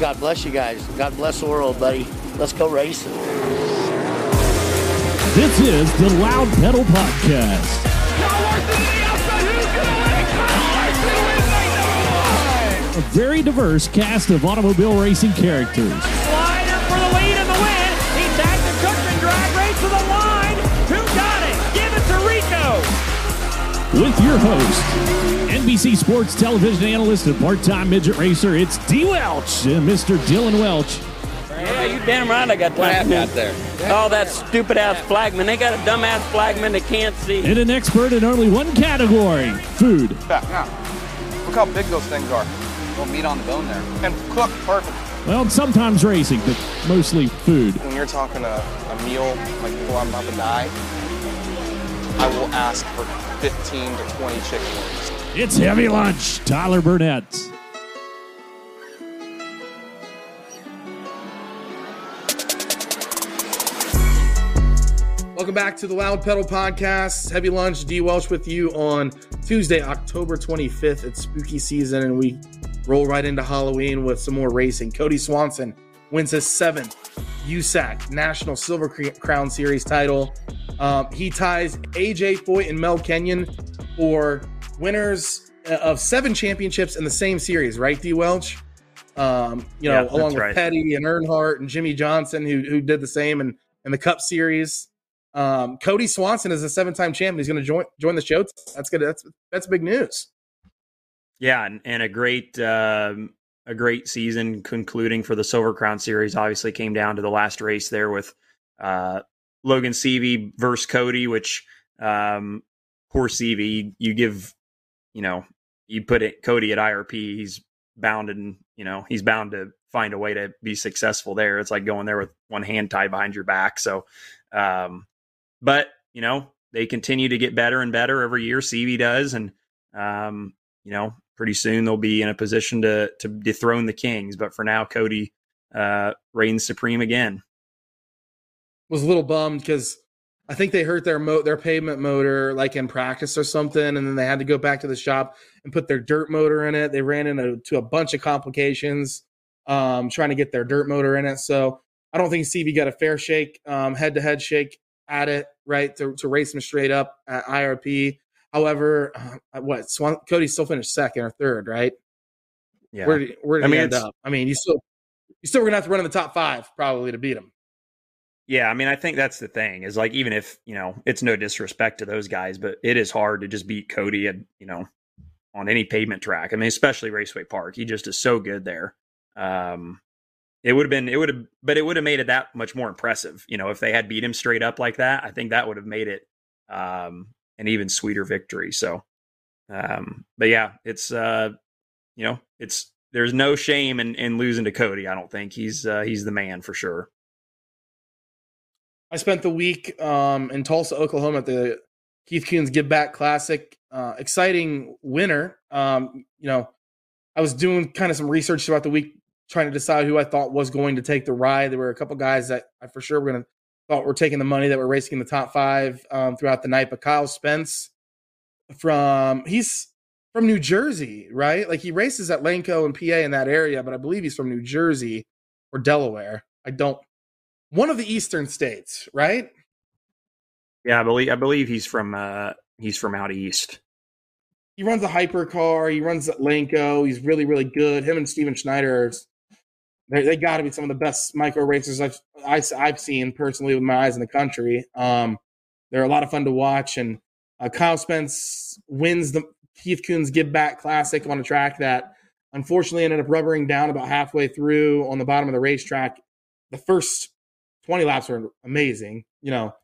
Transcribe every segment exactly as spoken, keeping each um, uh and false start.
God bless you guys. God bless the world, buddy. Let's go racing. This is the Loud Pedal Podcast. A very diverse cast of automobile racing characters. Slider for the lead and the win. He backed the Cookman drag race to the line. Who got it? Give it to Rico. With your host, N B C Sports television analyst and part-time midget racer, it's D. Welch and Mister Dylan Welch. Yeah, you damn right I got that out there. Oh, that stupid-ass flagman. They got a dumb-ass flagman that can't see. And an expert in only one category, food. Yeah, yeah. Look how big those things are. Little meat on the bone there. And cooked perfect. Well, sometimes racing, but mostly food. When you're talking a, a meal, like before I'm about to die, I will ask for fifteen to twenty chicken wings. It's Heavy Lunch, Tyler Burnett. Welcome back to the Loud Pedal Podcast. Heavy Lunch, D. Welch with you on Tuesday, October twenty-fifth. It's spooky season, and we roll right into Halloween with some more racing. Kody Swanson wins his seventh U S A C National Silver Crown Series title. Um, he ties A J Foyt and Mel Kenyon for winners of seven championships in the same series, right, D. Welch? Um, you know, yeah, along with right. Petty and Earnhardt and Jimmy Johnson, who, who did the same in, in the Cup Series. Um, Kody Swanson is a seven-time champion. He's going to join join the show. That's good. That's that's big news. Yeah, and, and a great uh, a great season concluding for the Silver Crown Series. Obviously, came down to the last race there with uh, Logan Seavey versus Kody. Which um, poor Seavey, you give, you know, you put it, Kody at I R P. He's bound and you know he's bound to find a way to be successful there. It's like going there with one hand tied behind your back. So. Um, But, you know, they continue to get better and better every year. Seavey does. And, um, you know, pretty soon they'll be in a position to to dethrone the Kings. But for now, Kody uh, reigns supreme again. Was a little bummed because I think they hurt their mo- their pavement motor like in practice or something. And then they had to go back to the shop and put their dirt motor in it. They ran into to a bunch of complications um, trying to get their dirt motor in it. So I don't think Seavey got a fair shake, um, head-to-head shake. At it right to, to race him straight up at I R P. However, uh, what Swan, Kody still finished second or third, right? Yeah. Where did, where did I he mean, end up? I mean, you still you still were gonna have to run in the top five probably to beat him. Yeah, I mean, I think that's the thing is like even if you know it's no disrespect to those guys, but it is hard to just beat Kody and you know on any pavement track. I mean, especially Raceway Park, he just is so good there. Um, It would have been, it would have, but it would have made it that much more impressive. You know, if they had beat him straight up like that, I think that would have made it um, an even sweeter victory. So, um, but yeah, it's, uh, you know, it's, there's no shame in, in losing to Kody. I don't think he's, uh, he's the man for sure. I spent the week um, in Tulsa, Oklahoma at the Keith Kunz Give Back Classic. Uh, exciting winner. Um, you know, I was doing kind of some research throughout the week, trying to decide who I thought was going to take the ride. There were a couple guys that I for sure were going to thought were taking the money that were racing in the top five um, throughout the night. But Kyle Spence from he's from New Jersey, right? Like he races at Lanco and P A in that area, but I believe he's from New Jersey or Delaware. I don't one of the eastern states, right? Yeah, I believe I believe he's from uh, he's from out east. He runs a hypercar. He runs at Lanco. He's really really good. Him and Steven Schneider are They, they got to be some of the best micro racers I've, I, I've seen personally with my eyes in the country. Um, they're a lot of fun to watch. And uh, Kyle Spence wins the Keith Kunz Give Back Classic on a track that unfortunately ended up rubbering down about halfway through on the bottom of the racetrack. The first twenty laps were amazing. You know,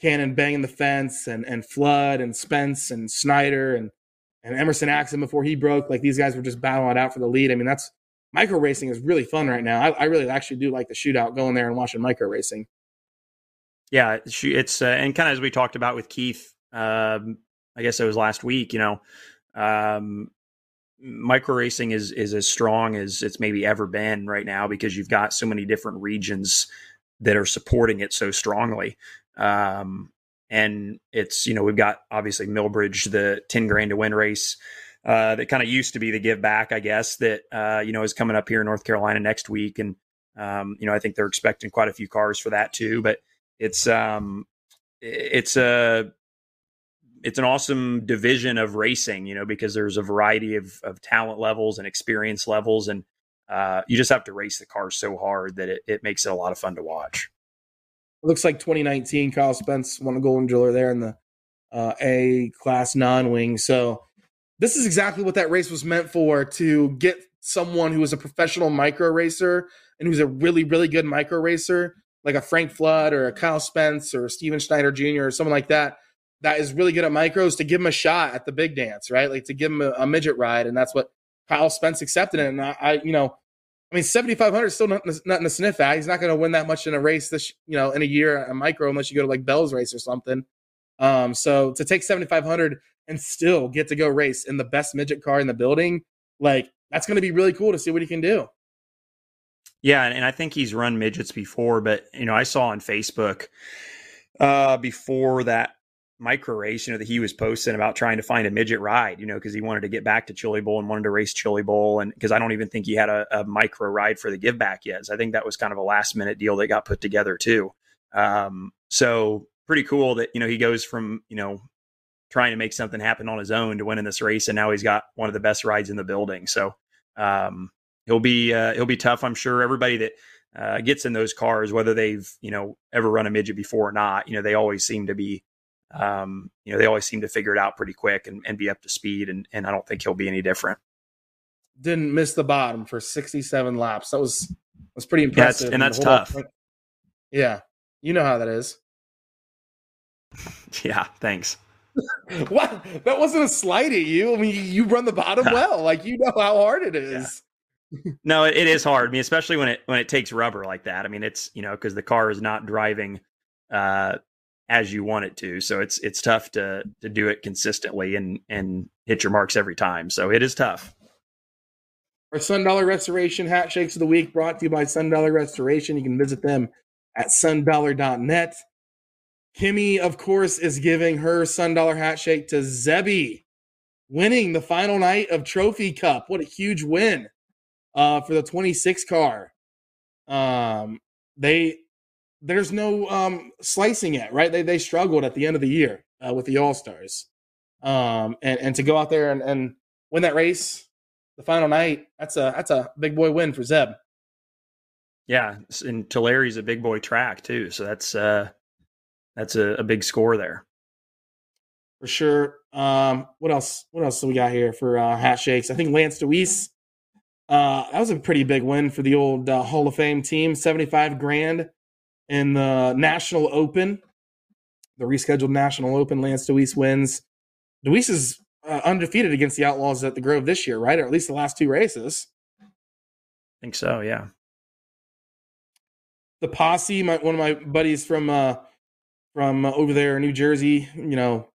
Cannon banging the fence and, and Flood and Spence and Snyder and, and Emerson Axon before he broke. Like these guys were just battling it out for the lead. I mean, that's, micro racing is really fun right now. I, I really actually do like the shootout going there and watching micro racing. Yeah. It's, uh, and kind of as we talked about with Keith, um, I guess it was last week, you know, um, micro racing is, is as strong as it's maybe ever been right now because you've got so many different regions that are supporting it so strongly. Um, and it's, you know, we've got obviously Millbridge, the ten grand to win race, uh, that kind of used to be the give back, I guess, that, uh, you know, is coming up here in North Carolina next week. And, um, you know, I think they're expecting quite a few cars for that too, but it's, um, it's a, it's an awesome division of racing, you know, because there's a variety of, of talent levels and experience levels. And, uh, you just have to race the car so hard that it, it makes it a lot of fun to watch. It looks like twenty nineteen, Kyle Spence won a Golden Driller there in the uh, A class non-wing. So this is exactly what that race was meant for, to get someone who is a professional micro racer and who's a really, really good micro racer, like a Frank Flood or a Kyle Spence or Steven Schneider Junior or someone like that, that is really good at micros, to give him a shot at the big dance, right? Like, to give him a, a midget ride. And that's what Kyle Spence accepted it. And I, I you know, I mean, seventy-five hundred is still not, not in the sniff at. He's not going to win that much in a race this, you know, in a year, a micro, unless you go to like Bell's race or something. Um, so to take seventy-five hundred and still get to go race in the best midget car in the building, like, that's going to be really cool to see what he can do. Yeah. And, and I think he's run midgets before, but, you know, I saw on Facebook uh, before that micro race, you know, that he was posting about trying to find a midget ride, you know, because he wanted to get back to Chili Bowl and wanted to race Chili Bowl. And because I don't even think he had a, a micro ride for the give back yet. So I think that was kind of a last minute deal that got put together too. Um, so pretty cool that, you know, he goes from, you know, trying to make something happen on his own to winning this race. And now he's got one of the best rides in the building. So um, he'll be, uh, he'll be tough. I'm sure everybody that uh, gets in those cars, whether they've, you know, ever run a midget before or not, you know, they always seem to be, Um, you know, they always seem to figure it out pretty quick and, and be up to speed. And, and I don't think he'll be any different. Didn't miss the bottom for sixty-seven laps. That was, was pretty impressive. Yeah, and that's and tough. Lot. Yeah. You know how that is. Yeah. Thanks. What? That wasn't a slight at you. I mean, you run the bottom well, like, you know how hard it is. Yeah. No, it, it is hard. I mean, especially when it, when it takes rubber like that. I mean, it's, you know, cause the car is not driving, uh, as you want it to. So it's, it's tough to, to do it consistently and, and hit your marks every time. So it is tough. Our Sun Dollar Restoration Hat Shakes of the Week, brought to you by Sun Dollar Restoration. You can visit them at sun dollar dot net. Kimmy, of course, is giving her Sun Dollar Hat Shake to Zebby, winning the final night of Trophy Cup. What a huge win uh, for the twenty-six car. Um, they, There's no um, slicing it, right? They they struggled at the end of the year uh, with the All-Stars. Um, and, and to go out there and, and win that race, the final night, that's a that's a big boy win for Zeb. Yeah, and Tulari's a big boy track too, so that's uh, that's a, a big score there. For sure. Um, what else What else do we got here for uh, hat shakes? I think Lance Dewease, uh, that was a pretty big win for the old uh, Hall of Fame team, seventy-five grand. In the National Open, the rescheduled National Open, Lance Dewease wins. Dewease is uh, undefeated against the Outlaws at the Grove this year, right? Or at least the last two races. I think so, yeah. The Posse, my, one of my buddies from uh, from uh, over there in New Jersey, you know,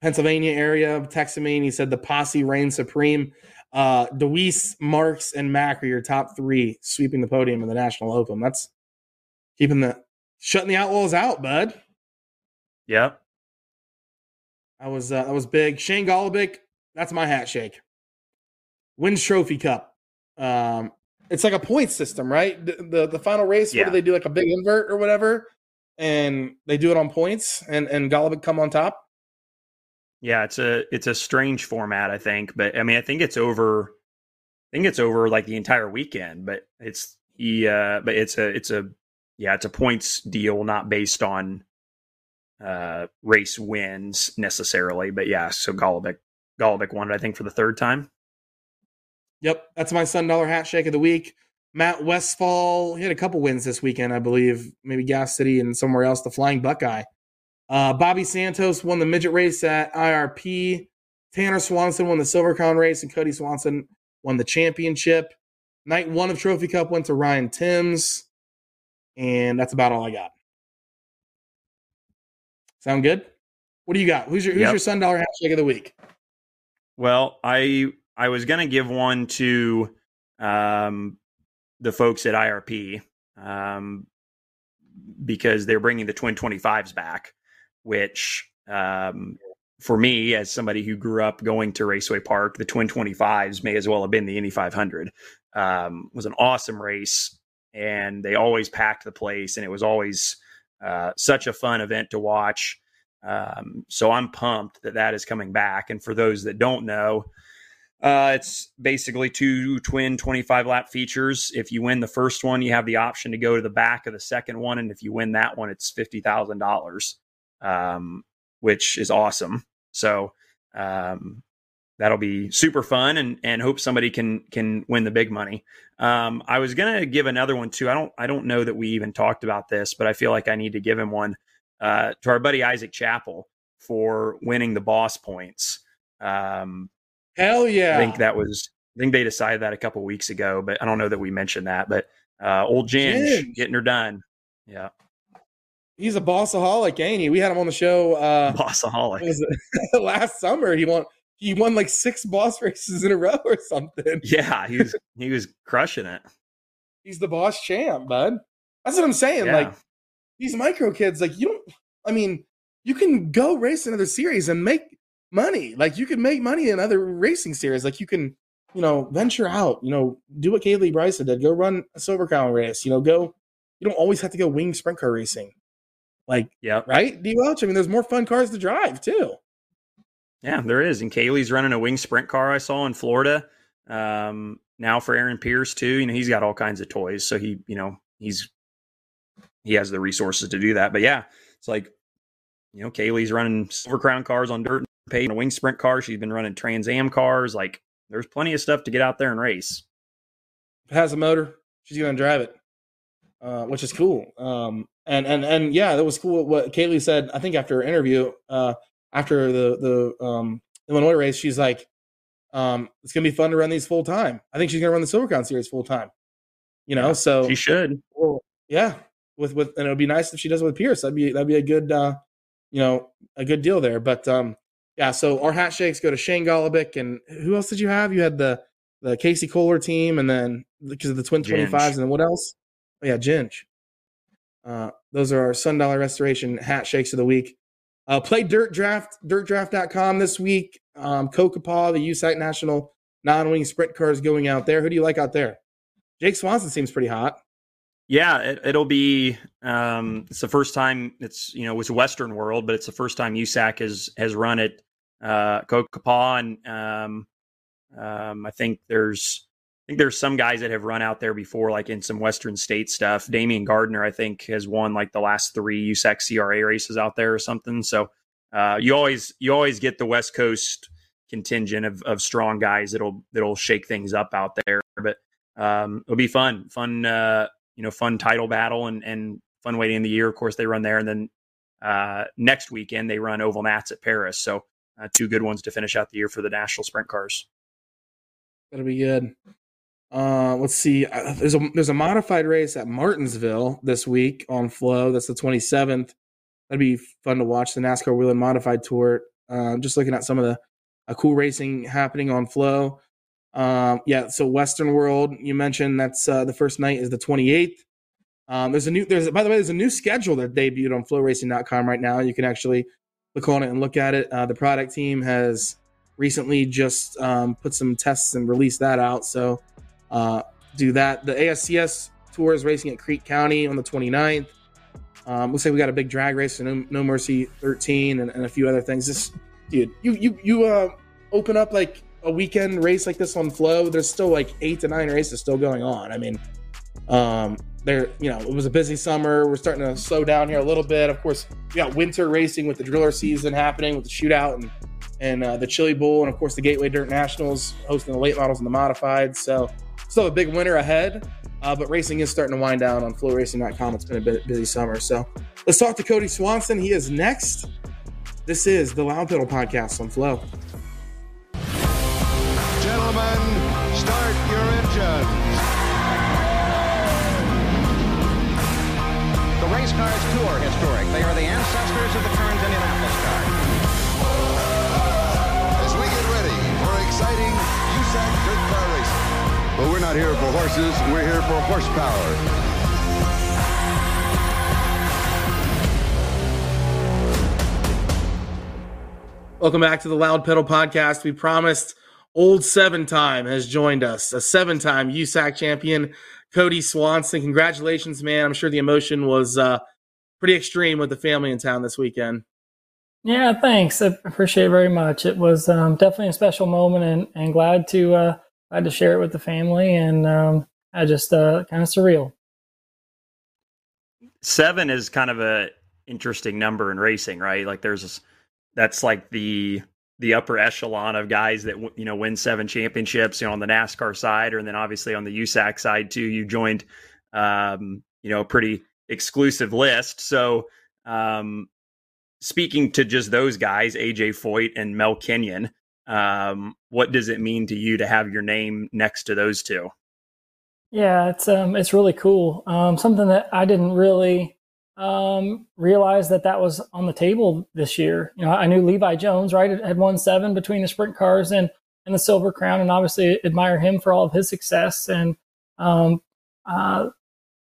Pennsylvania area, texted me, and he said the Posse reigns supreme. Uh, Dewease, Marks, and Mack are your top three, sweeping the podium in the National Open. That's Keeping the shutting the Outlaws out, bud. Yeah, I was uh, that was big. Shane Golobic, that's my hat shake. Wins Trophy Cup. Um, it's like a point system, right? The the, the final race, yeah. What do they do? Like a big invert or whatever, and they do it on points, and and Golobic come on top. Yeah, it's a it's a strange format, I think, but I mean, I think it's over. I think it's over like the entire weekend, but it's he, uh, but it's a it's a Yeah, it's a points deal, not based on uh, race wins necessarily. But yeah, so Golobic, Golobic won it, I think, for the third time. Yep, that's my Sun Dollar Hat Shake of the Week. Matt Westfall, he had a couple wins this weekend, I believe. Maybe Gas City and somewhere else, the Flying Buckeye. Uh, Bobby Santos won the midget race at I R P. Tanner Swanson won the Silver Crown race, and Kody Swanson won the championship. Night one of Trophy Cup went to Ryan Timms. And that's about all I got. Sound good? What do you got? Who's your who's yep. your Sun Dollar Hat Shake of the Week? Well, I I was gonna give one to um, the folks at I R P um, because they're bringing the Twin twenty-fives back, which um, for me, as somebody who grew up going to Raceway Park, the Twin twenty-fives may as well have been the Indy five hundred. Um, was an awesome race, and they always packed the place, and it was always uh, such a fun event to watch. Um, so I'm pumped that that is coming back. And for those that don't know, uh, it's basically two twin twenty-five lap features. If you win the first one, you have the option to go to the back of the second one. And if you win that one, it's fifty thousand dollars, um, which is awesome. So, um, that'll be super fun, and, and hope somebody can, can win the big money. Um, I was going to give another one too. I don't, I don't know that we even talked about this, but I feel like I need to give him one. Uh, to our buddy Isaac Chappell for winning the Boss points. Um, Hell yeah! I think that was. I think they decided that a couple weeks ago, but I don't know that we mentioned that. But uh, old Ginge getting her done. Yeah, he's a bossaholic, ain't he? We had him on the show. Uh, bossaholic. Last summer, he won. He won like six Boss races in a row or something. Yeah, he was. He was crushing it. He's the Boss champ, bud. That's what I'm saying. Yeah. Like. These micro kids, like, you don't, I mean, you can go race another series and make money. Like, you can make money in other racing series. Like, you can, you know, venture out, you know, do what Kaylee Bryson did. Go run a Silver Crown race, you know, go, you don't always have to go wing sprint car racing. Like, yeah, right? D Welch, I mean, there's more fun cars to drive, too. Yeah, there is. And Kaylee's running a wing sprint car I saw in Florida. Um, now for Aaron Pierce, too, you know, he's got all kinds of toys. So he, you know, he's, he has the resources to do that. But yeah, it's like, you know, Kaylee's running Silver Crown cars on dirt and pavement, a wing sprint car. She's been running Trans Am cars. Like, there's plenty of stuff to get out there and race. It has a motor. She's going to drive it, uh, which is cool. Um, and, and, and yeah, that was cool. What Kaylee said, I think after her interview, uh, after the, the, um, Illinois race, she's like, um, it's going to be fun to run these full time. I think she's going to run the Silver Crown series full time, you know? So she should. Well, yeah. With with and it would be nice if she does it with Pierce. That'd be that'd be a good uh, you know, a good deal there. But um, yeah. So our hat shakes go to Shane Golobic, and who else did you have? You had the the Casey Kohler team, and then because of the Twin twenty-fives, and then what else? Oh yeah, Ginge. Uh, those are our Sun Dollar Restoration hat shakes of the week. Uh, play Dirt Draft, dirt draft dot com this week. Um, Cocopah, the U S A C National non-wing sprint cars going out there. Who do you like out there? Jake Swanson seems pretty hot. Yeah, it, it'll be um, it's the first time it's, you know, it's Western World, but it's the first time U S A C has has run it, uh, Cocopah, and um, um, I think there's I think there's some guys that have run out there before, like in some Western State stuff. Damian Gardner, I think, has won like the last three U S A C C R A races out there or something. So uh, you always you always get the West Coast contingent of of strong guys that'll that'll shake things up out there. But um, it'll be fun, fun. Uh, you know, fun title battle and, and fun way to end the year. Of course, they run there. And then uh, next weekend, they run Oval Nats at Paris. So uh, two good ones to finish out the year for the national sprint cars. That'll be good. Uh, let's see. There's a, there's a modified race at Martinsville this week on Flow. That's the twenty-seventh. That'd be fun to watch, the NASCAR Wheel and Modified Tour. Uh, just looking at some of the uh, cool racing happening on Flow. Um, yeah, so Western World, you mentioned that's uh, the first night is the twenty-eighth. Um, there's a new, there's by the way, there's a new schedule that debuted on flow racing dot com right now. You can actually click on it and look at it. Uh, the product team has recently just um, put some tests and released that out. So uh, do that. The A S C S Tour is racing at Creek County on the twenty-ninth. Um, looks like we got a big drag race, so no, no Mercy thirteen and, and a few other things. This dude, you you you uh, open up like a weekend race like this on Flow, there's still like eight to nine races still going on. I mean, um, there, you know, it was a busy summer. We're starting to slow down here a little bit. Of course, we got winter racing with the Driller season happening with the Shootout and, and uh, the Chili Bowl. And of course the Gateway Dirt Nationals hosting the late models and the modified. So still a big winter ahead, uh, but racing is starting to wind down on flow racing dot com. It's been a busy summer. So let's talk to Kody Swanson. He is next. This is the Loud Pedal Podcast on Flow. Gentlemen, start your engines. The race cars too are historic. They are the ancestors of the current Indianapolis car. As we get ready for exciting U S A C dirt car racing. But we're not here for horses, we're here for horsepower. Welcome back to the Loud Pedal Podcast. We promised old seven-time has joined us, a seven-time U S A C champion, Kody Swanson. Congratulations, man. I'm sure the emotion was uh, pretty extreme with the family in town this weekend. Yeah, thanks. I appreciate it very much. It was um, definitely a special moment, and, and glad to uh, glad to share it with the family, and um, I just uh, kind of surreal. Seven is kind of a interesting number in racing, right? Like there's this, that's like the the upper echelon of guys that you know win seven championships. You know, on the NASCAR side, or and then obviously on the U S A C side too. You joined, um, you know, a pretty exclusive list. So. Um, Speaking to just those guys, A J Foyt and Mel Kenyon, um, what does it mean to you to have your name next to those two? Yeah, it's um, it's really cool. Um, something that I didn't really um, realize that that was on the table this year. You know, I knew Levi Jones, right, had won seven between the sprint cars and and the Silver Crown, and obviously admire him for all of his success. And um, uh,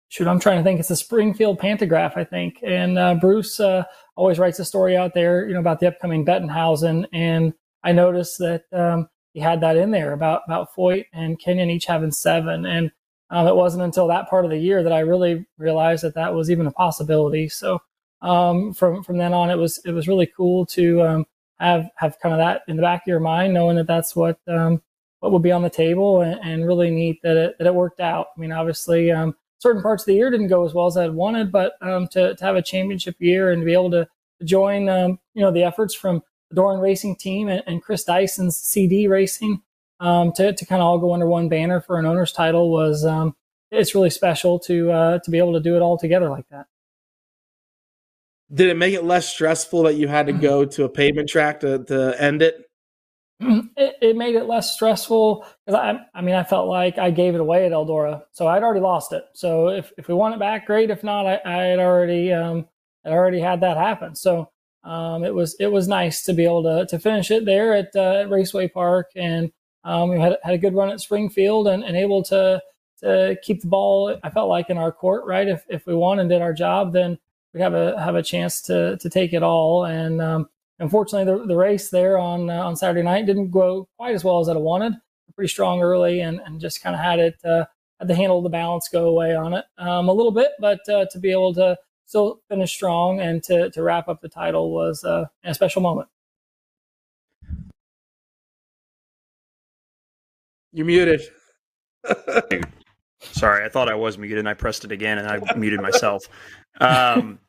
shoot, I'm trying to think. It's the Springfield Pantograph, I think, and uh, Bruce. Uh, always writes a story out there, you know, about the upcoming Bettenhausen. And I noticed that um, he had that in there about, about Foyt and Kenyon each having seven. And um, it wasn't until that part of the year that I really realized that that was even a possibility. So um, from, from then on, it was, it was really cool to um, have, have kind of that in the back of your mind, knowing that that's what, um, what would be on the table, and, and really neat that it, that it worked out. I mean, obviously, um, certain parts of the year didn't go as well as I had wanted, but um, to, to have a championship year and to be able to join, um, you know, the efforts from the Doran Racing Team and, and Chris Dyson's C D Racing um, to, to kind of all go under one banner for an owner's title was, um, it's really special to uh, to be able to do it all together like that. Did it make it less stressful that you had to go to a pavement track to, to end it? It, it made it less stressful because I, I mean, I felt like I gave it away at Eldora, so I'd already lost it. So if, if we won it back, great. If not, I, I had already, um, I already had that happen. So um, it was, it was nice to be able to to finish it there at, uh, at Raceway Park, and um, we had had a good run at Springfield, and, and able to to keep the ball. I felt like in our court, right? If if we won and did our job, then we'd have a have a chance to to take it all. And um, Unfortunately, the, the race there on uh, on Saturday night didn't go quite as well as I'd wanted. Pretty strong early, and, and just kind of had it uh, had the handle of the balance go away on it um, a little bit, but uh, to be able to still finish strong and to to wrap up the title was uh, a special moment. You're muted. Sorry, I thought I was muted, and I pressed it again, and I muted myself. Um,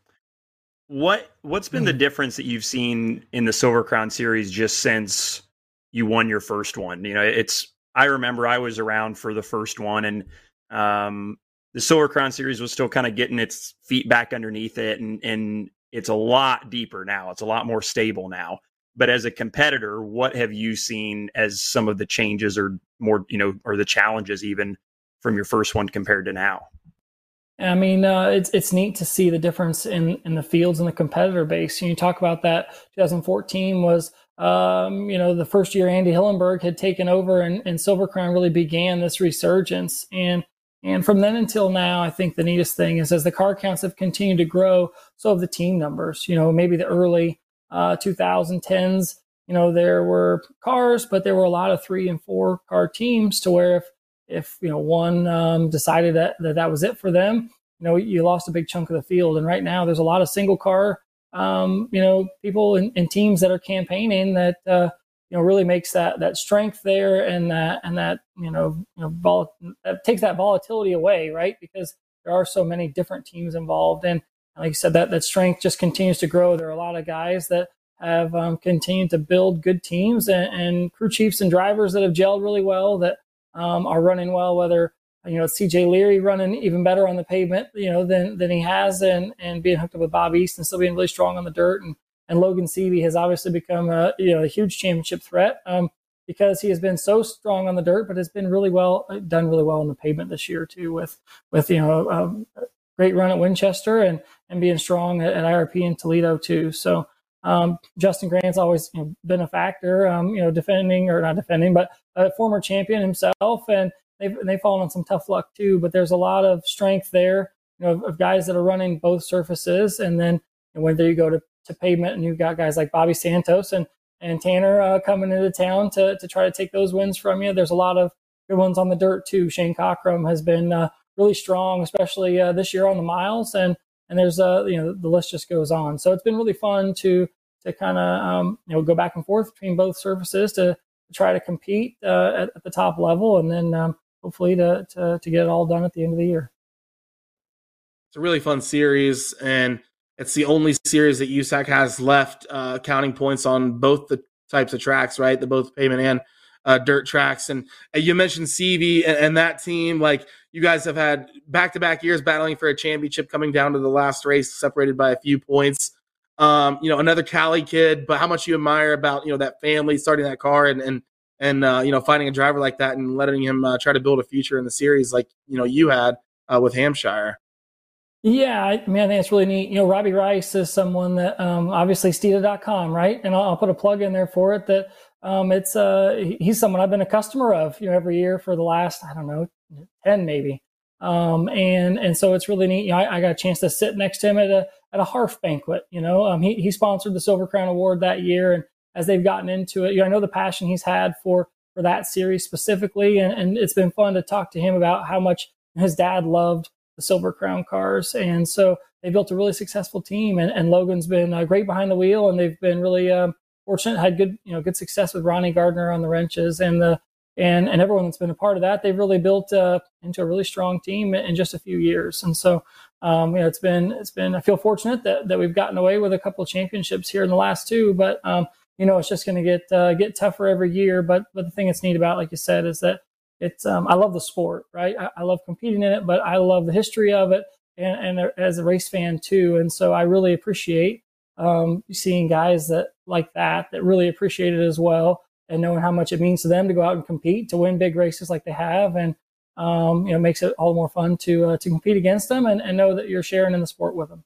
What what's been the difference that you've seen in the Silver Crown Series just since you won your first one? You know, it's I remember I was around for the first one, and um, the Silver Crown Series was still kind of getting its feet back underneath it, and and it's a lot deeper now. It's a lot more stable now. But as a competitor, what have you seen as some of the changes, or more, you know, or the challenges even from your first one compared to now? I mean, uh, it's it's neat to see the difference in, in the fields and the competitor base. And you talk about that. twenty fourteen was, um, you know, the first year Andy Hillenberg had taken over, and, and Silver Crown really began this resurgence. And and from then until now, I think the neatest thing is as the car counts have continued to grow, so have the team numbers. You know, maybe the early uh, twenty tens, you know, there were cars, but there were a lot of three and four car teams, to where if If you know one um, decided that, that that was it for them, you know you lost a big chunk of the field. And right now, there's a lot of single car, um, you know, people and, and teams that are campaigning that uh, you know really makes that that strength there, and that and that you know you know vol- that takes that volatility away, right? Because there are so many different teams involved, and, and like you said, that that strength just continues to grow. There are a lot of guys that have um, continued to build good teams, and, and crew chiefs and drivers that have gelled really well. That Um, are running well, whether, you know, C J Leary running even better on the pavement, you know, than than he has, and and being hooked up with Bob East and still being really strong on the dirt. And, and Logan Seavey has obviously become a, you know, a huge championship threat um, because he has been so strong on the dirt, but has been really well, done really well on the pavement this year too, with, with you know, um, a great run at Winchester, and, and being strong at, at I R P in Toledo too. So um, Justin Grant's always you know, been a factor, um, you know, defending or not defending, but a former champion himself, and they've, they've fallen on some tough luck too, but there's a lot of strength there, you know, of, of guys that are running both surfaces. And then, and whether you go to, to pavement, and you've got guys like Bobby Santos and and Tanner uh, coming into town to to try to take those wins from you. There's a lot of good ones on the dirt too. Shane Cockrum has been uh, really strong, especially uh, this year on the miles, and and there's uh you know the list just goes on. So it's been really fun to to kind of um, you know go back and forth between both surfaces to try to compete uh, at, at the top level, and then um, hopefully to, to to get it all done at the end of the year. It's a really fun series, and it's the only series that U S A C has left uh, counting points on both the types of tracks, right? The both pavement and uh, dirt tracks. And uh, you mentioned Seavey and, and that team. Like, you guys have had back-to-back years battling for a championship, coming down to the last race, separated by a few points. Um, you know, another Cali kid, but how much you admire about, you know, that family starting that car and, and, and uh, you know, finding a driver like that and letting him uh, try to build a future in the series like, you know, you had uh, with Hampshire. Yeah, I mean, I think it's really neat. You know, Robbie Rice is someone that um, obviously Steeda dot com, right? And I'll, I'll put a plug in there for it that um, it's uh, he's someone I've been a customer of, you know, every year for the last, I don't know, ten maybe. Um, and and so it's really neat. You know, I, I got a chance to sit next to him at a at a Harf banquet. You know, um, he he sponsored the Silver Crown Award that year, and as they've gotten into it, you know, I know the passion he's had for for that series specifically, and, and it's been fun to talk to him about how much his dad loved the Silver Crown cars. And so they built a really successful team, and, and Logan's been uh, great behind the wheel, and they've been really um, fortunate, had good, you know, good success with Ronnie Gardner on the wrenches and the, and, and everyone that's been a part of that. They've really built uh, into a really strong team in just a few years. And so, um, you know, it's been, it's been, I feel fortunate that, that we've gotten away with a couple of championships here in the last two, but um, you know, it's just going to get, uh, get tougher every year. But, but the thing that's neat about, like you said, is that It's um, I love the sport, right? I, I love competing in it, but I love the history of it, and, and as a race fan too. And so I really appreciate um, seeing guys that like that that really appreciate it as well, and knowing how much it means to them to go out and compete, to win big races like they have, and um, you know, makes it all the more fun to uh, to compete against them, and, and know that you're sharing in the sport with them.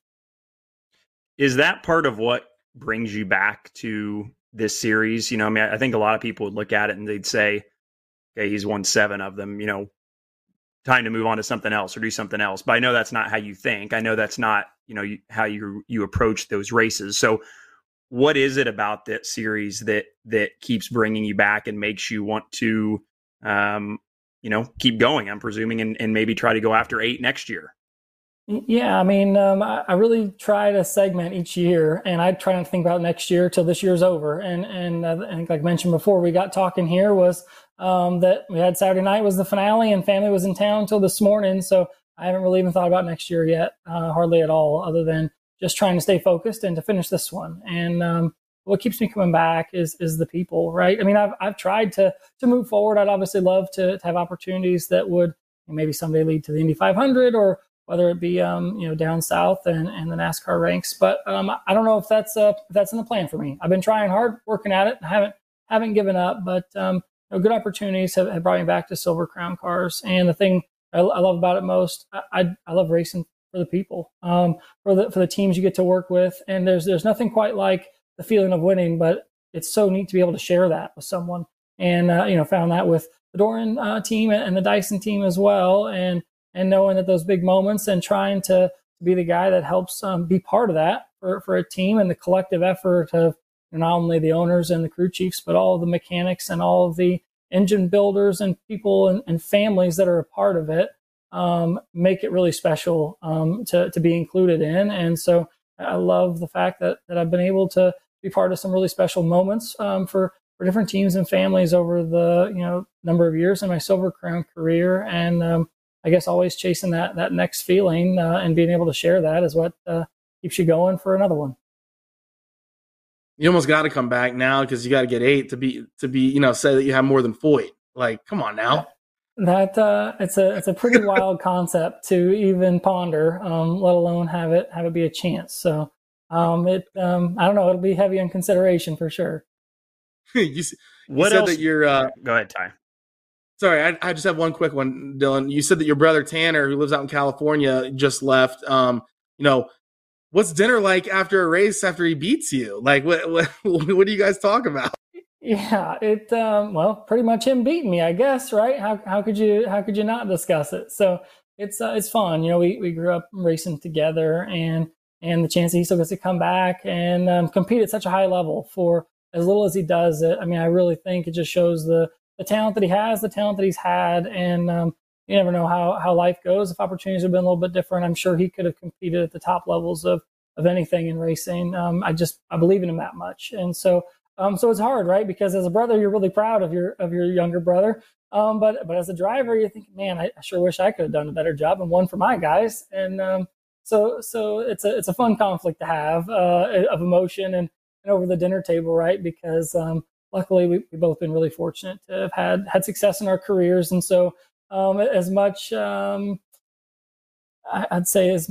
Is that part of what brings you back to this series? You know, I mean, I think a lot of people would look at it and they'd say, okay, he's won seven of them, you know, time to move on to something else or do something else. But I know that's not how you think. I know that's not, you know, you, how you you approach those races. So what is it about that series that that keeps bringing you back and makes you want to, um, you know, keep going, I'm presuming, and, and maybe try to go after eight next year? Yeah, I mean, um, I, I really try to segment each year, and I try not to think about next year till this year's over. And and uh, I think, like mentioned before, we got talking here was um, that we had Saturday night was the finale, and family was in town till this morning. So I haven't really even thought about next year yet, uh, hardly at all, other than just trying to stay focused and to finish this one. And um, what keeps me coming back is is the people, right? I mean, I've I've tried to to move forward. I'd obviously love to, to have opportunities that would maybe someday lead to the Indy five hundred, or whether it be um, you know, down south and, and the NASCAR ranks. But um, I don't know if that's uh, if that's in the plan for me. I've been trying hard, working at it, and haven't haven't given up. But um, you know, good opportunities have, have brought me back to Silver Crown cars. And the thing I, I love about it most, I, I I love racing for the people, um, for the for the teams you get to work with. And there's there's nothing quite like the feeling of winning, but it's so neat to be able to share that with someone. And uh, you know, found that with the Doran uh, team and the Dyson team as well. And and knowing that those big moments and trying to be the guy that helps um, be part of that for, for a team, and the collective effort of not only the owners and the crew chiefs, but all of the mechanics and all of the engine builders and people and, and families that are a part of it, um, make it really special um, to, to be included in. And so I love the fact that, that I've been able to be part of some really special moments um, for, for different teams and families over the, you know, number of years in my Silver Crown career. And, um, I guess always chasing that that next feeling uh, and being able to share that is what uh, keeps you going for another one. You almost got to come back now, because you got to get eight to be to be you know say that you have more than Foyt. Like, come on now. That uh, it's a it's a pretty wild concept to even ponder, um, let alone have it have it be a chance. So um, it um, I don't know. It'll be heavy on consideration for sure. you you what said else? That you're uh, go ahead, Ty. Sorry, I, I just have one quick one, Dylan. You said that your brother Tanner, who lives out in California, just left. Um, you know, what's dinner like after a race after he beats you? Like, what what, what do you guys talk about? Yeah, it um, well, pretty much him beating me, I guess, right? How how could you how could you not discuss it? So it's uh, it's fun. You know, we we grew up racing together, and and the chance that he still gets to come back and um, compete at such a high level for as little as he does it, I mean, I really think it just shows the, the talent that he has, the talent that he's had. And um, you never know how, how life goes. If opportunities have been a little bit different, I'm sure he could have competed at the top levels of, of anything in racing. Um, I just, I believe in him that much. And so, um, so it's hard, right? Because as a brother, you're really proud of your, of your younger brother. Um, but, but as a driver, you're thinking, man, I, I sure wish I could have done a better job and won for my guys. And, um, So, so it's a, it's a fun conflict to have uh, of emotion and, and over the dinner table, right? Because um, luckily we, we've both been really fortunate to have had, had success in our careers. And so um, as much, um, I'd say as,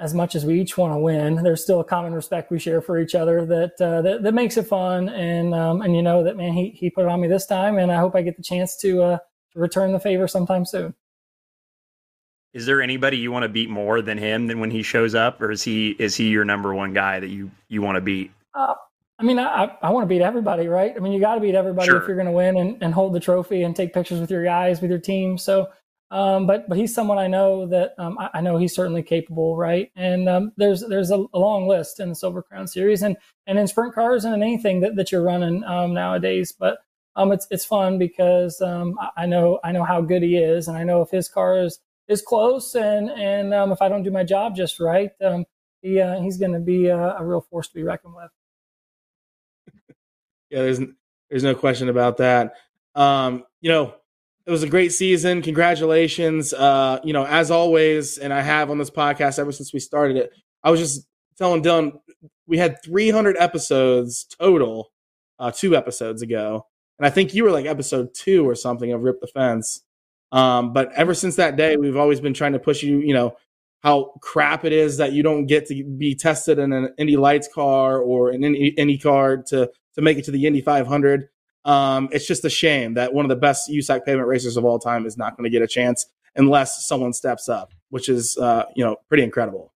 as much as we each want to win, there's still a common respect we share for each other that, uh, that, that makes it fun. And, um, and you know that, man, he, he put it on me this time, and I hope I get the chance to, uh, to return the favor sometime soon. Is there anybody you want to beat more than him than when he shows up, or is he is he your number one guy that you, you want to beat? Uh, I mean, I I want to beat everybody, right? I mean, you got to beat everybody sure. if you're going to win and, and hold the trophy and take pictures with your guys, with your team. So, um, but but he's someone I know that um, I, I know he's certainly capable, right? And um, there's there's a, a long list in the Silver Crown Series and and in sprint cars and in anything that, that you're running um, nowadays, but um, it's it's fun because um, I know I know how good he is, and I know if his car is is close. And, and um, if I don't do my job just right, um, he, uh, he's going to be a, a real force to be reckoned with. Yeah, there's, there's no question about that. Um, you know, it was a great season. Congratulations. Uh, you know, as always, and I have on this podcast ever since we started it, I was just telling Dylan, we had three hundred episodes total uh, two episodes ago. And I think you were like episode two or something of Rip the Fence. Um, but ever since that day, we've always been trying to push you, you know, how crap it is that you don't get to be tested in an Indy Lights car or in any, any car to, to make it to the Indy five hundred. Um, it's just a shame that one of the best U S A C pavement racers of all time is not going to get a chance unless someone steps up, which is, uh, you know, pretty incredible.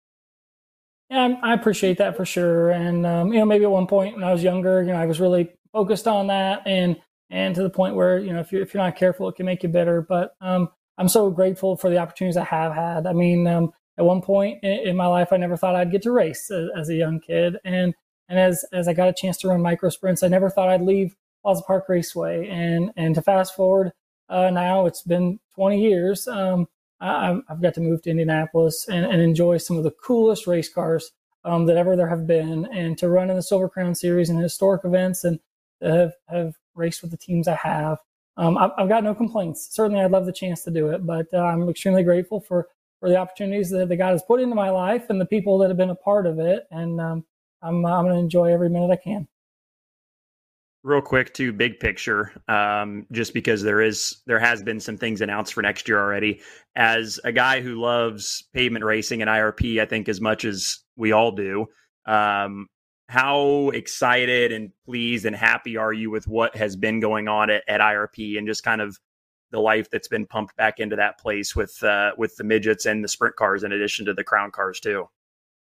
Yeah, I appreciate that for sure. And, um, you know, maybe at one point when I was younger, you know, I was really focused on that and, And to the point where, you know, if you're, if you're not careful, it can make you bitter. But um, I'm so grateful for the opportunities I have had. I mean, um, at one point in, in my life, I never thought I'd get to race as, as a young kid. And and as as I got a chance to run micro sprints, I never thought I'd leave Plaza Park Raceway. And and to fast forward uh, now, it's been twenty years. Um, I, I've got to move to Indianapolis and, and enjoy some of the coolest race cars um, that ever there have been. And to run in the Silver Crown Series and historic events and have, have raced with the teams I have. Um, I've, I've got no complaints. Certainly, I'd love the chance to do it, but uh, I'm extremely grateful for, for the opportunities that, that God has put into my life and the people that have been a part of it. And um, I'm, I'm going to enjoy every minute I can. Real quick to big picture, um, just because there is there has been some things announced for next year already. As a guy who loves pavement racing and I R P, I think as much as we all do, um, how excited and pleased and happy are you with what has been going on at, at I R P and just kind of the life that's been pumped back into that place with, uh, with the midgets and the sprint cars, in addition to the crown cars too?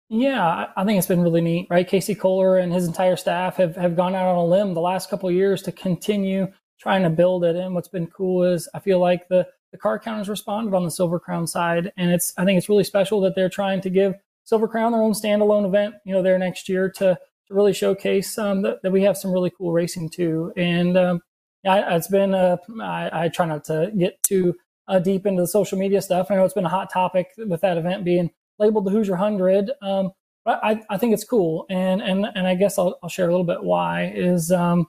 Yeah, I think it's been really neat, right? Casey Kohler and his entire staff have, have gone out on a limb the last couple of years to continue trying to build it. And what's been cool is I feel like the, the car count has responded on the Silver Crown side. And it's, I think it's really special that they're trying to give Silver Crown their own standalone event, you know, there next year to, to really showcase um, that, that we have some really cool racing too. And um, I, it's been, a, I, I try not to get too uh, deep into the social media stuff. I know it's been a hot topic with that event being labeled the Hoosier one hundred. Um, but I, I think it's cool. And and and I guess I'll, I'll share a little bit why is um,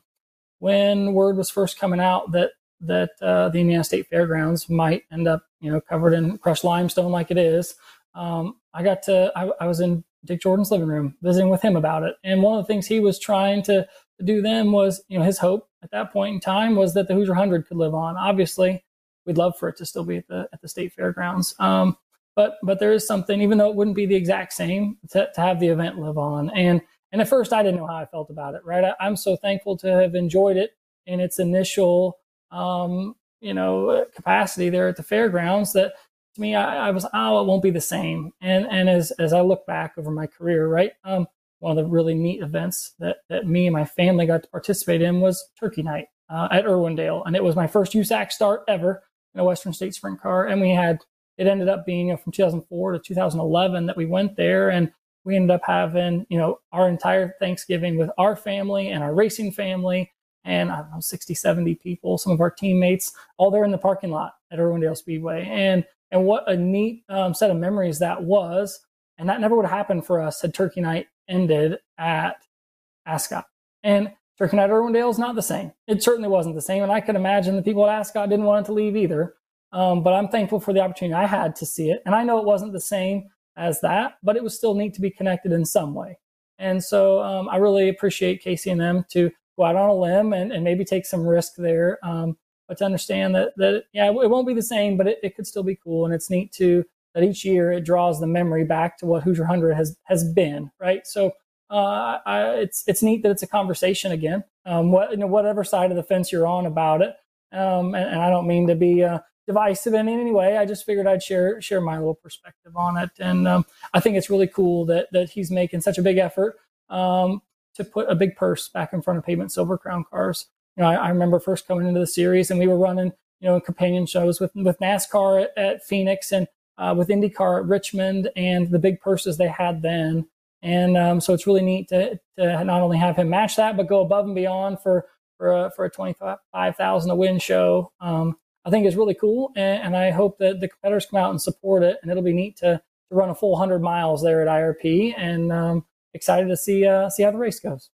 when word was first coming out that that uh, the Indiana State Fairgrounds might end up, you know, covered in crushed limestone like it is. Um, I got to, I, I was in Dick Jordan's living room visiting with him about it. And one of the things he was trying to, to do then was, you know, his hope at that point in time was that the Hoosier one hundred could live on. Obviously we'd love for it to still be at the, at the state fairgrounds. Um, but, but there is something, even though it wouldn't be the exact same, to, to have the event live on. And, and at first I didn't know how I felt about it, right? I, I'm so thankful to have enjoyed it in its initial, um, you know, capacity there at the fairgrounds that, to me, I, I was, oh, it won't be the same. And and as as I look back over my career, right, um, one of the really neat events that, that me and my family got to participate in was Turkey Night uh, at Irwindale. And it was my first U S A C start ever in a Western State sprint car. And we had, it ended up being, you know, from two thousand four to two thousand eleven that we went there. And we ended up having, you know, our entire Thanksgiving with our family and our racing family and, I don't know, sixty, seventy people, some of our teammates, all there in the parking lot at Irwindale Speedway. And and what a neat um, set of memories that was. And that never would have happened for us had Turkey Night ended at Ascot. And Turkey Night at Irwindale is not the same. It certainly wasn't the same. And I could imagine the people at Ascot didn't want it to leave either. Um, but I'm thankful for the opportunity I had to see it. And I know it wasn't the same as that, but it was still neat to be connected in some way. And so um, I really appreciate Casey and them to go out on a limb and, and maybe take some risk there. Um, but to understand that, that yeah, it won't be the same, but it, it could still be cool. And it's neat to that each year it draws the memory back to what Hoosier one hundred has has been, right? So uh, I, it's it's neat that it's a conversation again, um, what, you know, whatever side of the fence you're on about it. Um, and, and I don't mean to be uh, divisive in any way. I just figured I'd share share my little perspective on it. And um, I think it's really cool that that he's making such a big effort um, to put a big purse back in front of Pavement Silver Crown cars. You know, I, I remember first coming into the series and we were running, you know, companion shows with, with NASCAR at, at Phoenix and Uh, with IndyCar at Richmond and the big purses they had then. And um, so it's really neat to, to not only have him match that, but go above and beyond for for a, for a twenty-five thousand dollars a win show. Um, I think is really cool. And, and I hope that the competitors come out and support it. And it'll be neat to, to run a full one hundred miles there at I R P. And um, excited to see uh, see how the race goes.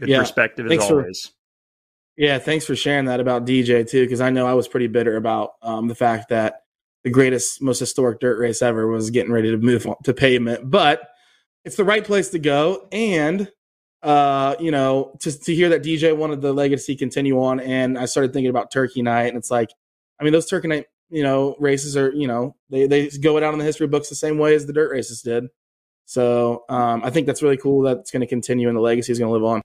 Good yeah. perspective as Thanks always. For- yeah, thanks for sharing that about D J too, because I know I was pretty bitter about um, the fact that the greatest, most historic dirt race ever was getting ready to move on to pavement, but it's the right place to go. And, uh, you know, to, to hear that D J wanted the legacy continue on. And I started thinking about Turkey Night, and it's like, I mean, those Turkey Night, you know, races are, you know, they, they go down in the history books the same way as the dirt races did. So um, I think that's really cool that it's going to continue and the legacy is going to live on.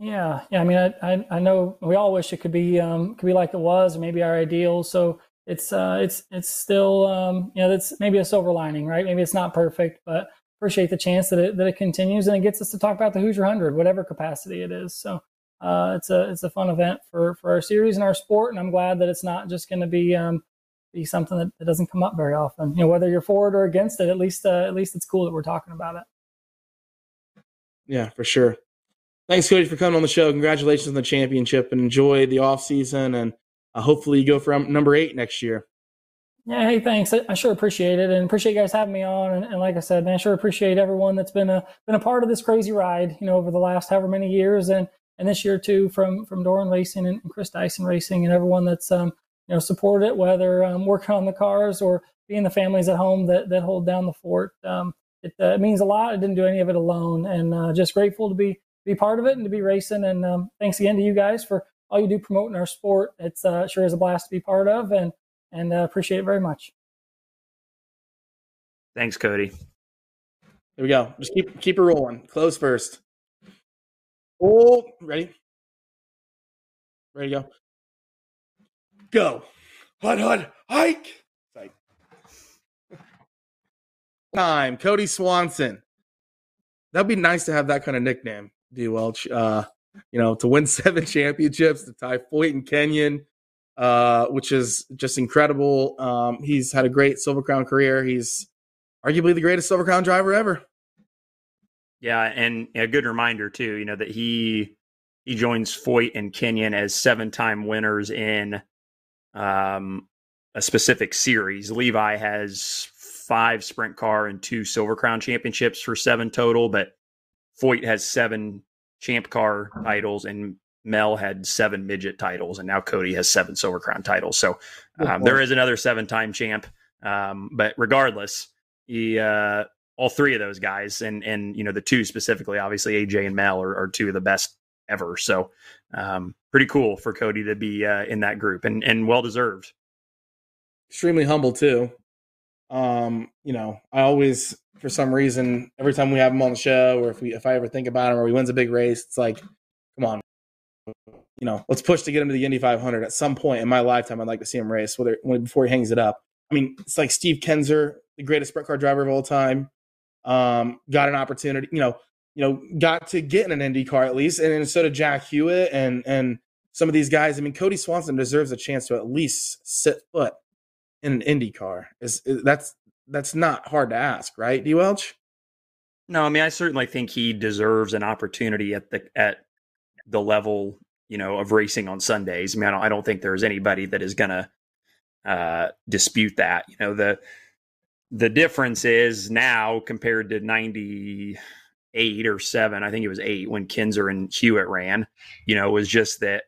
Yeah. Yeah. I mean, I, I, I know we all wish it could be, um, could be like it was, maybe our ideal. So, It's uh, it's it's still um, you know, that's maybe a silver lining, right? Maybe it's not perfect, but appreciate the chance that it that it continues and it gets us to talk about the Hoosier one hundred, whatever capacity it is. So uh, it's a it's a fun event for for our series and our sport, and I'm glad that it's not just going to be um, be something that, that doesn't come up very often. You know, whether you're for it or against it, at least uh, at least it's cool that we're talking about it. Yeah, for sure. Thanks, Kody, for coming on the show. Congratulations on the championship, and enjoy the off season and. Uh, hopefully you go for um, number eight next year. Yeah. Hey, thanks. I, I sure appreciate it, and appreciate you guys having me on. And, and like I said, man, I sure appreciate everyone that's been a, been a part of this crazy ride, you know, over the last however many years. And, and this year too, from, from Doran Racing and Chris Dyson Racing and everyone that's, um, you know, supported it, whether um, working on the cars or being the families at home that, that hold down the fort. Um, it, uh, it means a lot. I didn't do any of it alone, and uh, just grateful to be, be part of it and to be racing. And um, thanks again to you guys for all you do promoting our sport. It's uh, sure is a blast to be part of, and and uh, appreciate it very much. Thanks, Kody. Here we go. Just keep keep it rolling. Close first. Oh, ready? Ready to go? Go. Hut, hut, hike. Like. Time. Kody Swanson. That'd be nice to have that kind of nickname. D. Welch. Uh, You know, to win seven championships, to tie Foyt and Kenyon, uh, which is just incredible. Um, he's had a great Silver Crown career. He's arguably the greatest Silver Crown driver ever. Yeah, and a good reminder, too, you know, that he he joins Foyt and Kenyon as seven-time winners in um, a specific series. Levi has five sprint car and two Silver Crown championships for seven total, but Foyt has seven champ car titles, and Mel had seven midget titles, and now Kody has seven Silver Crown titles. So um, there is another seven time champ. Um, but regardless, he, uh, all three of those guys, and, and, you know, the two specifically, obviously A J and Mel are, are two of the best ever. So um, pretty cool for Kody to be uh, in that group, and, and well-deserved. Extremely humble too. Um, you know, I always, for some reason, every time we have him on the show, or if we, if I ever think about him, or he wins a big race, it's like, come on, you know, let's push to get him to the Indy five hundred at some point in my lifetime. I'd like to see him race, whether when, before he hangs it up. I mean, it's like Steve Kenzer, the greatest sprint car driver of all time, um, got an opportunity, you know, you know, got to get in an Indy car at least, and then so did Jack Hewitt and and some of these guys. I mean, Kody Swanson deserves a chance to at least set foot in an Indy car. Is that's that's not hard to ask, right, D. Welch? No, I mean, I certainly think he deserves an opportunity at the at the level, you know, of racing on Sundays. I mean, I don't, I don't think there's anybody that is going to uh, dispute that. You know, the the difference is now compared to ninety-eight or seven, I think it was eight when Kinzer and Hewitt ran, you know, it was just that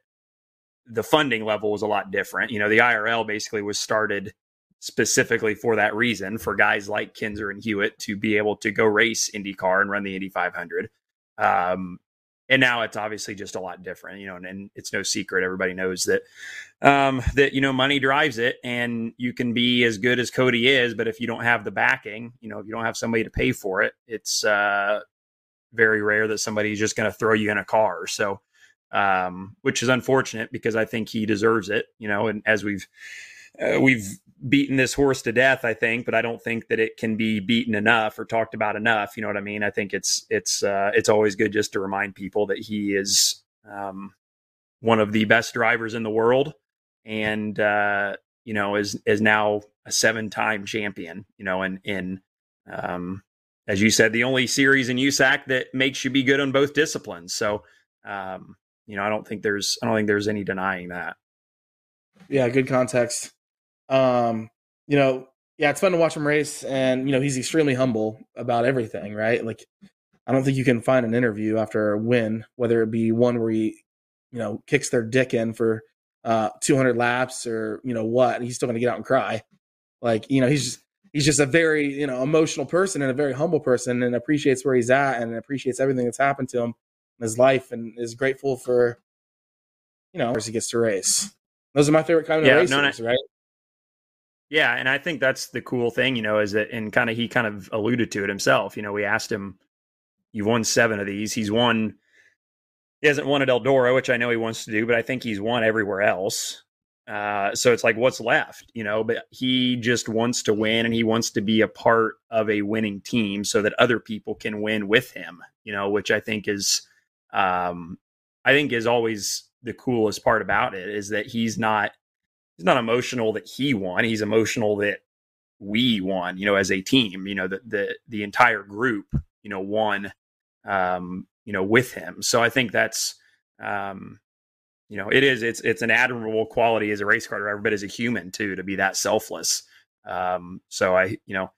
the funding level was a lot different. You know, the I R L basically was started specifically for that reason, for guys like Kinzer and Hewitt to be able to go race IndyCar and run the Indy five hundred. Um, and now it's obviously just a lot different, you know, and, and it's no secret. Everybody knows that, um, that, you know, money drives it, and you can be as good as Kody is, but if you don't have the backing, you know, if you don't have somebody to pay for it, it's uh, very rare that somebody's just going to throw you in a car. So, um, which is unfortunate because I think he deserves it, you know, and as we've, Uh, we've beaten this horse to death, I think, but I don't think that it can be beaten enough or talked about enough. You know what I mean? I think it's, it's, uh, it's always good just to remind people that he is, um, one of the best drivers in the world. And, uh, you know, is, is now a seven time champion, you know, and, in, um, as you said, the only series in U S A C that makes you be good on both disciplines. So, um, you know, I don't think there's, I don't think there's any denying that. Yeah. Good context. Um, you know, yeah, it's fun to watch him race, and, you know, he's extremely humble about everything, right? Like, I don't think you can find an interview after a win, whether it be one where he, you know, kicks their dick in for, uh, two hundred laps or, you know what, and he's still going to get out and cry. Like, you know, he's just, he's just a very, you know, emotional person and a very humble person, and appreciates where he's at and appreciates everything that's happened to him in his life, and is grateful for, you know, as he gets to race. Those are my favorite kind of yeah, races, no, no. right? Yeah. And I think that's the cool thing, you know, is that, and kind of, he kind of alluded to it himself. You know, we asked him, you've won seven of these. He's won, he hasn't won at Eldora, which I know he wants to do, but I think he's won everywhere else. Uh, so it's like, what's left, you know, but he just wants to win, and he wants to be a part of a winning team so that other people can win with him, you know, which I think is, um, I think is always the coolest part about it, is that he's not, he's not emotional that he won. He's emotional that we won, you know, as a team, you know, the, the, the entire group, you know, won, um, you know, with him. So I think that's, um, you know, it is, it's, it's an admirable quality as a race car driver, but as a human too, to be that selfless. Um, so I, you know,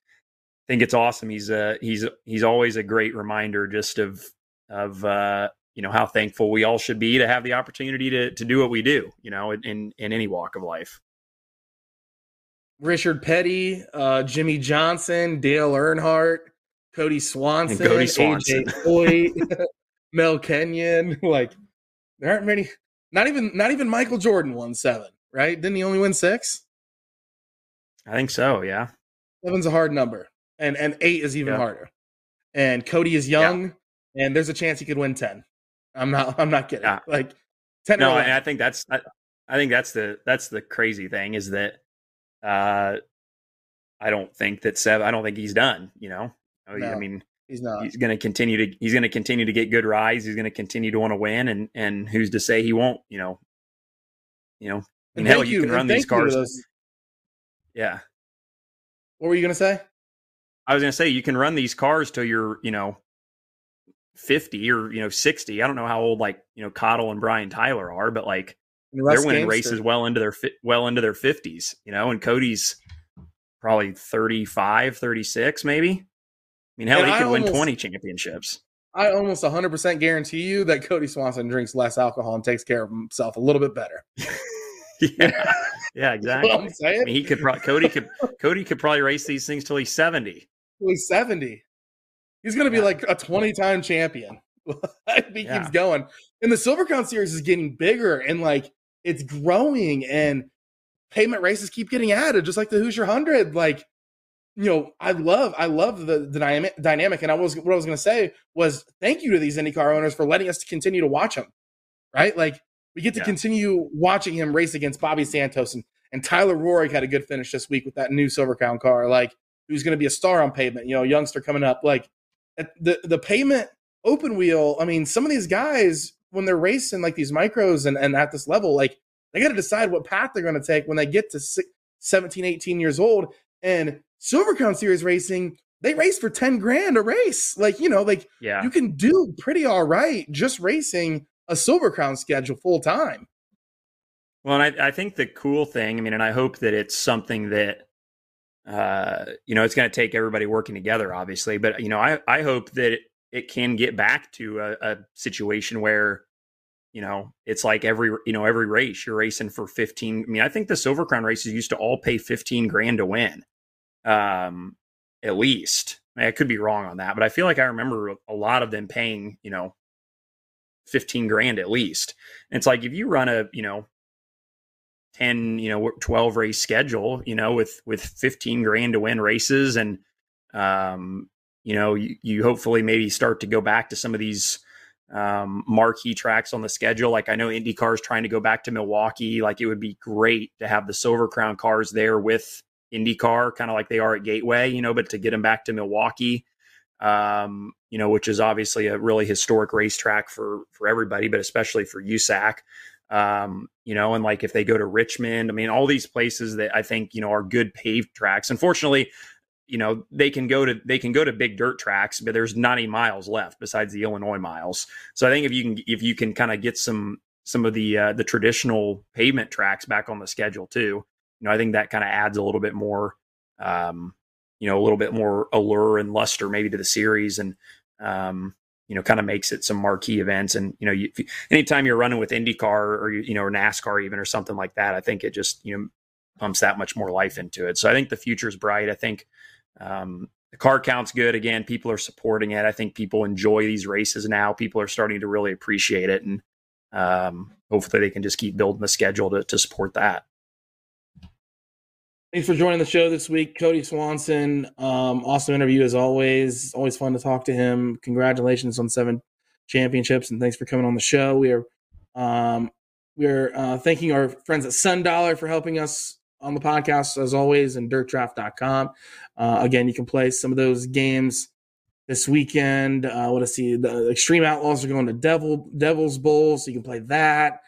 think it's awesome. He's a, he's, he's always a great reminder just of, of, uh, you know, how thankful we all should be to have the opportunity to to do what we do, you know, in, in any walk of life. Richard Petty, uh, Jimmy Johnson, Dale Earnhardt, Kody Swanson, Kody Swanson, A J Foyt, Mel Kenyon. Like, there aren't many. Not even not even Michael Jordan won seven, right? Didn't he only win six? I think so, yeah. Seven's a hard number, and and eight is even yeah. harder. And Kody is young, yeah. and there's a chance he could win ten. I'm not, I'm not kidding. Yeah. Like, ten no, and I think that's, I, I think that's the, that's the crazy thing, is that, uh, I don't think that Seb, I don't think he's done, you know, no, I mean, he's not, he's going to continue to, he's going to continue to get good rides. He's going to continue to want to win. And, and who's to say he won't, you know, you know, and, and hell, you, you can run these cars. Those... Yeah. What were you going to say? I was going to say, you can run these cars till you're, you know, fifty or, you know, sixty. I don't know how old, like, you know, Cottle and Brian Tyler are, but like, they're winning races well into their fi- well into their fifties, you know, and Cody's probably thirty-five, thirty-six, maybe. I mean, hell, and he could win twenty championships. I almost one hundred percent guarantee you that Kody Swanson drinks less alcohol and takes care of himself a little bit better. yeah. Yeah, exactly. You know what I'm saying? I mean, he could pro- Kody could Kody could probably race these things till he's seventy. Till he's seventy. He's going to be like a twenty-time champion. I think yeah. keeps going. And the Silver Crown Series is getting bigger, and like, it's growing, and pavement races keep getting added, just like the Hoosier one hundred. Like, you know, I love, I love the, the dynamic, dynamic. And I was, what I was going to say was, thank you to these IndyCar owners for letting us continue to watch him. Right? Like, we get to yeah. continue watching him race against Bobby Santos, and and Tyler Roark had a good finish this week with that new Silver Crown car. Like, who's going to be a star on pavement? You know, youngster coming up. Like, The the pavement open wheel, I mean, some of these guys, when they're racing like these micros and, and at this level, like, they got to decide what path they're going to take when they get to six, seventeen, eighteen years old. And Silver Crown Series racing, they race for ten grand a race. Like, you know, like yeah. you can do pretty all right just racing a Silver Crown schedule full time. Well, and I, I think the cool thing, I mean, and I hope that it's something that, uh, you know, it's going to take everybody working together, obviously. But, you know, I, I hope that it, it can get back to a, a situation where, you know, it's like every, you know, every race you're racing for fifteen. I mean, I think the Silver Crown races used to all pay fifteen grand to win. Um, at least I, mean, I could be wrong on that, but I feel like I remember a lot of them paying, you know, fifteen grand at least. And it's like, if you run a, you know, ten, you know, twelve race schedule, you know, with, with fifteen grand to win races. And, um, you know, you, you hopefully maybe start to go back to some of these, um, marquee tracks on the schedule. Like I know IndyCar is trying to go back to Milwaukee. Like it would be great to have the Silver Crown cars there with IndyCar, kind of like they are at Gateway, you know, but to get them back to Milwaukee, um, you know, which is obviously a really historic racetrack for, for everybody, but especially for U S A C, um, you know, and like if they go to Richmond, I mean, all these places that I think, you know, are good paved tracks. Unfortunately, you know, they can go to, they can go to big dirt tracks, but there's not any miles left besides the Illinois miles. So I think if you can, if you can kind of get some, some of the, uh, the traditional pavement tracks back on the schedule too, you know, I think that kind of adds a little bit more, um, you know, a little bit more allure and luster maybe to the series, and, um, you know, kind of makes it some marquee events. And, you know, you, anytime you're running with IndyCar or, you know, or NASCAR even, or something like that, I think it just, you know, pumps that much more life into it. So I think the future is bright. I think, um, the car count's good. Again, people are supporting it. I think people enjoy these races now. People are starting to really appreciate it. And, um, hopefully they can just keep building the schedule to, to support that. Thanks for joining the show this week, Kody Swanson. Um, awesome interview as always. Always fun to talk to him. Congratulations on seven championships, and thanks for coming on the show. We are um, we are uh, thanking our friends at Sundollar for helping us on the podcast as always, and dirt draft dot com. Uh, again, you can play some of those games this weekend. I want to see the Extreme Outlaws are going to Devil Devil's Bowl, so you can play that.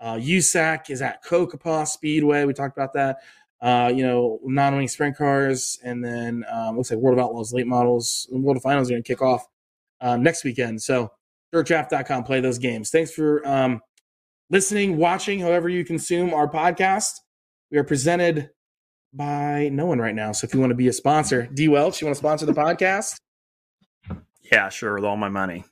Uh, U S A C is at Cocopah Speedway. We talked about that. Uh, you know, non-wing sprint cars, and then um, looks like World of Outlaws late models. World of Finals are going to kick off um, next weekend. So dirt draft dot com, play those games. Thanks for um, listening, watching, however you consume our podcast. We are presented by no one right now. So if you want to be a sponsor, D. Welch, you want to sponsor the podcast? Yeah, sure, with all my money.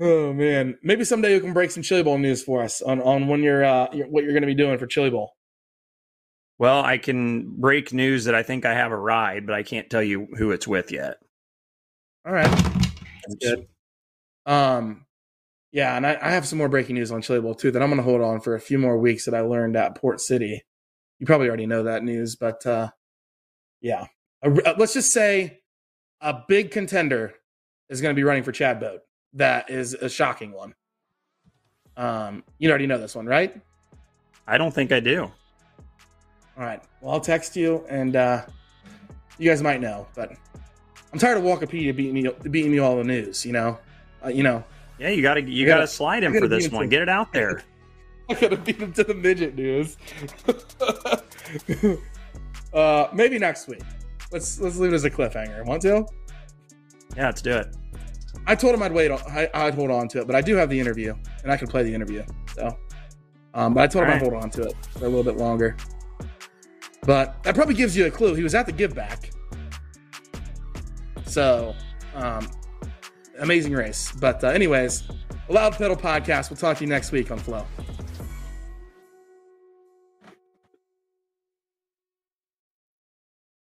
Oh man, maybe someday you can break some Chili Bowl news for us on, on when you're uh, what you're going to be doing for Chili Bowl. Well, I can break news that I think I have a ride, but I can't tell you who it's with yet. All right, that's good. Um, yeah, and I, I have some more breaking news on Chili Bowl too that I'm going to hold on for a few more weeks that I learned at Port City. You probably already know that news, but uh, yeah, a, a, let's just say a big contender is going to be running for Chad Boat. That is a shocking one. Um, you already know this one, right? I don't think I do. All right. Well, I'll text you, and uh, you guys might know, but I'm tired of Wikipedia beating me, beating me all the news. You know, uh, you know. Yeah, you gotta, you gotta, gotta slide him for this one. To, Get it out there. I gotta beat him to the midget news. uh, maybe next week. Let's let's leave it as a cliffhanger. Want to? Yeah, let's do it. I told him I'd wait. On, I, I'd hold on to it, but I do have the interview, and I can play the interview. So, um, but I told All him right. I'd hold on to it for a little bit longer. But that probably gives you a clue. He was at the Give Back. So, um, amazing race. But uh, anyways, Loud Pedal Podcast. We'll talk to you next week on Flow.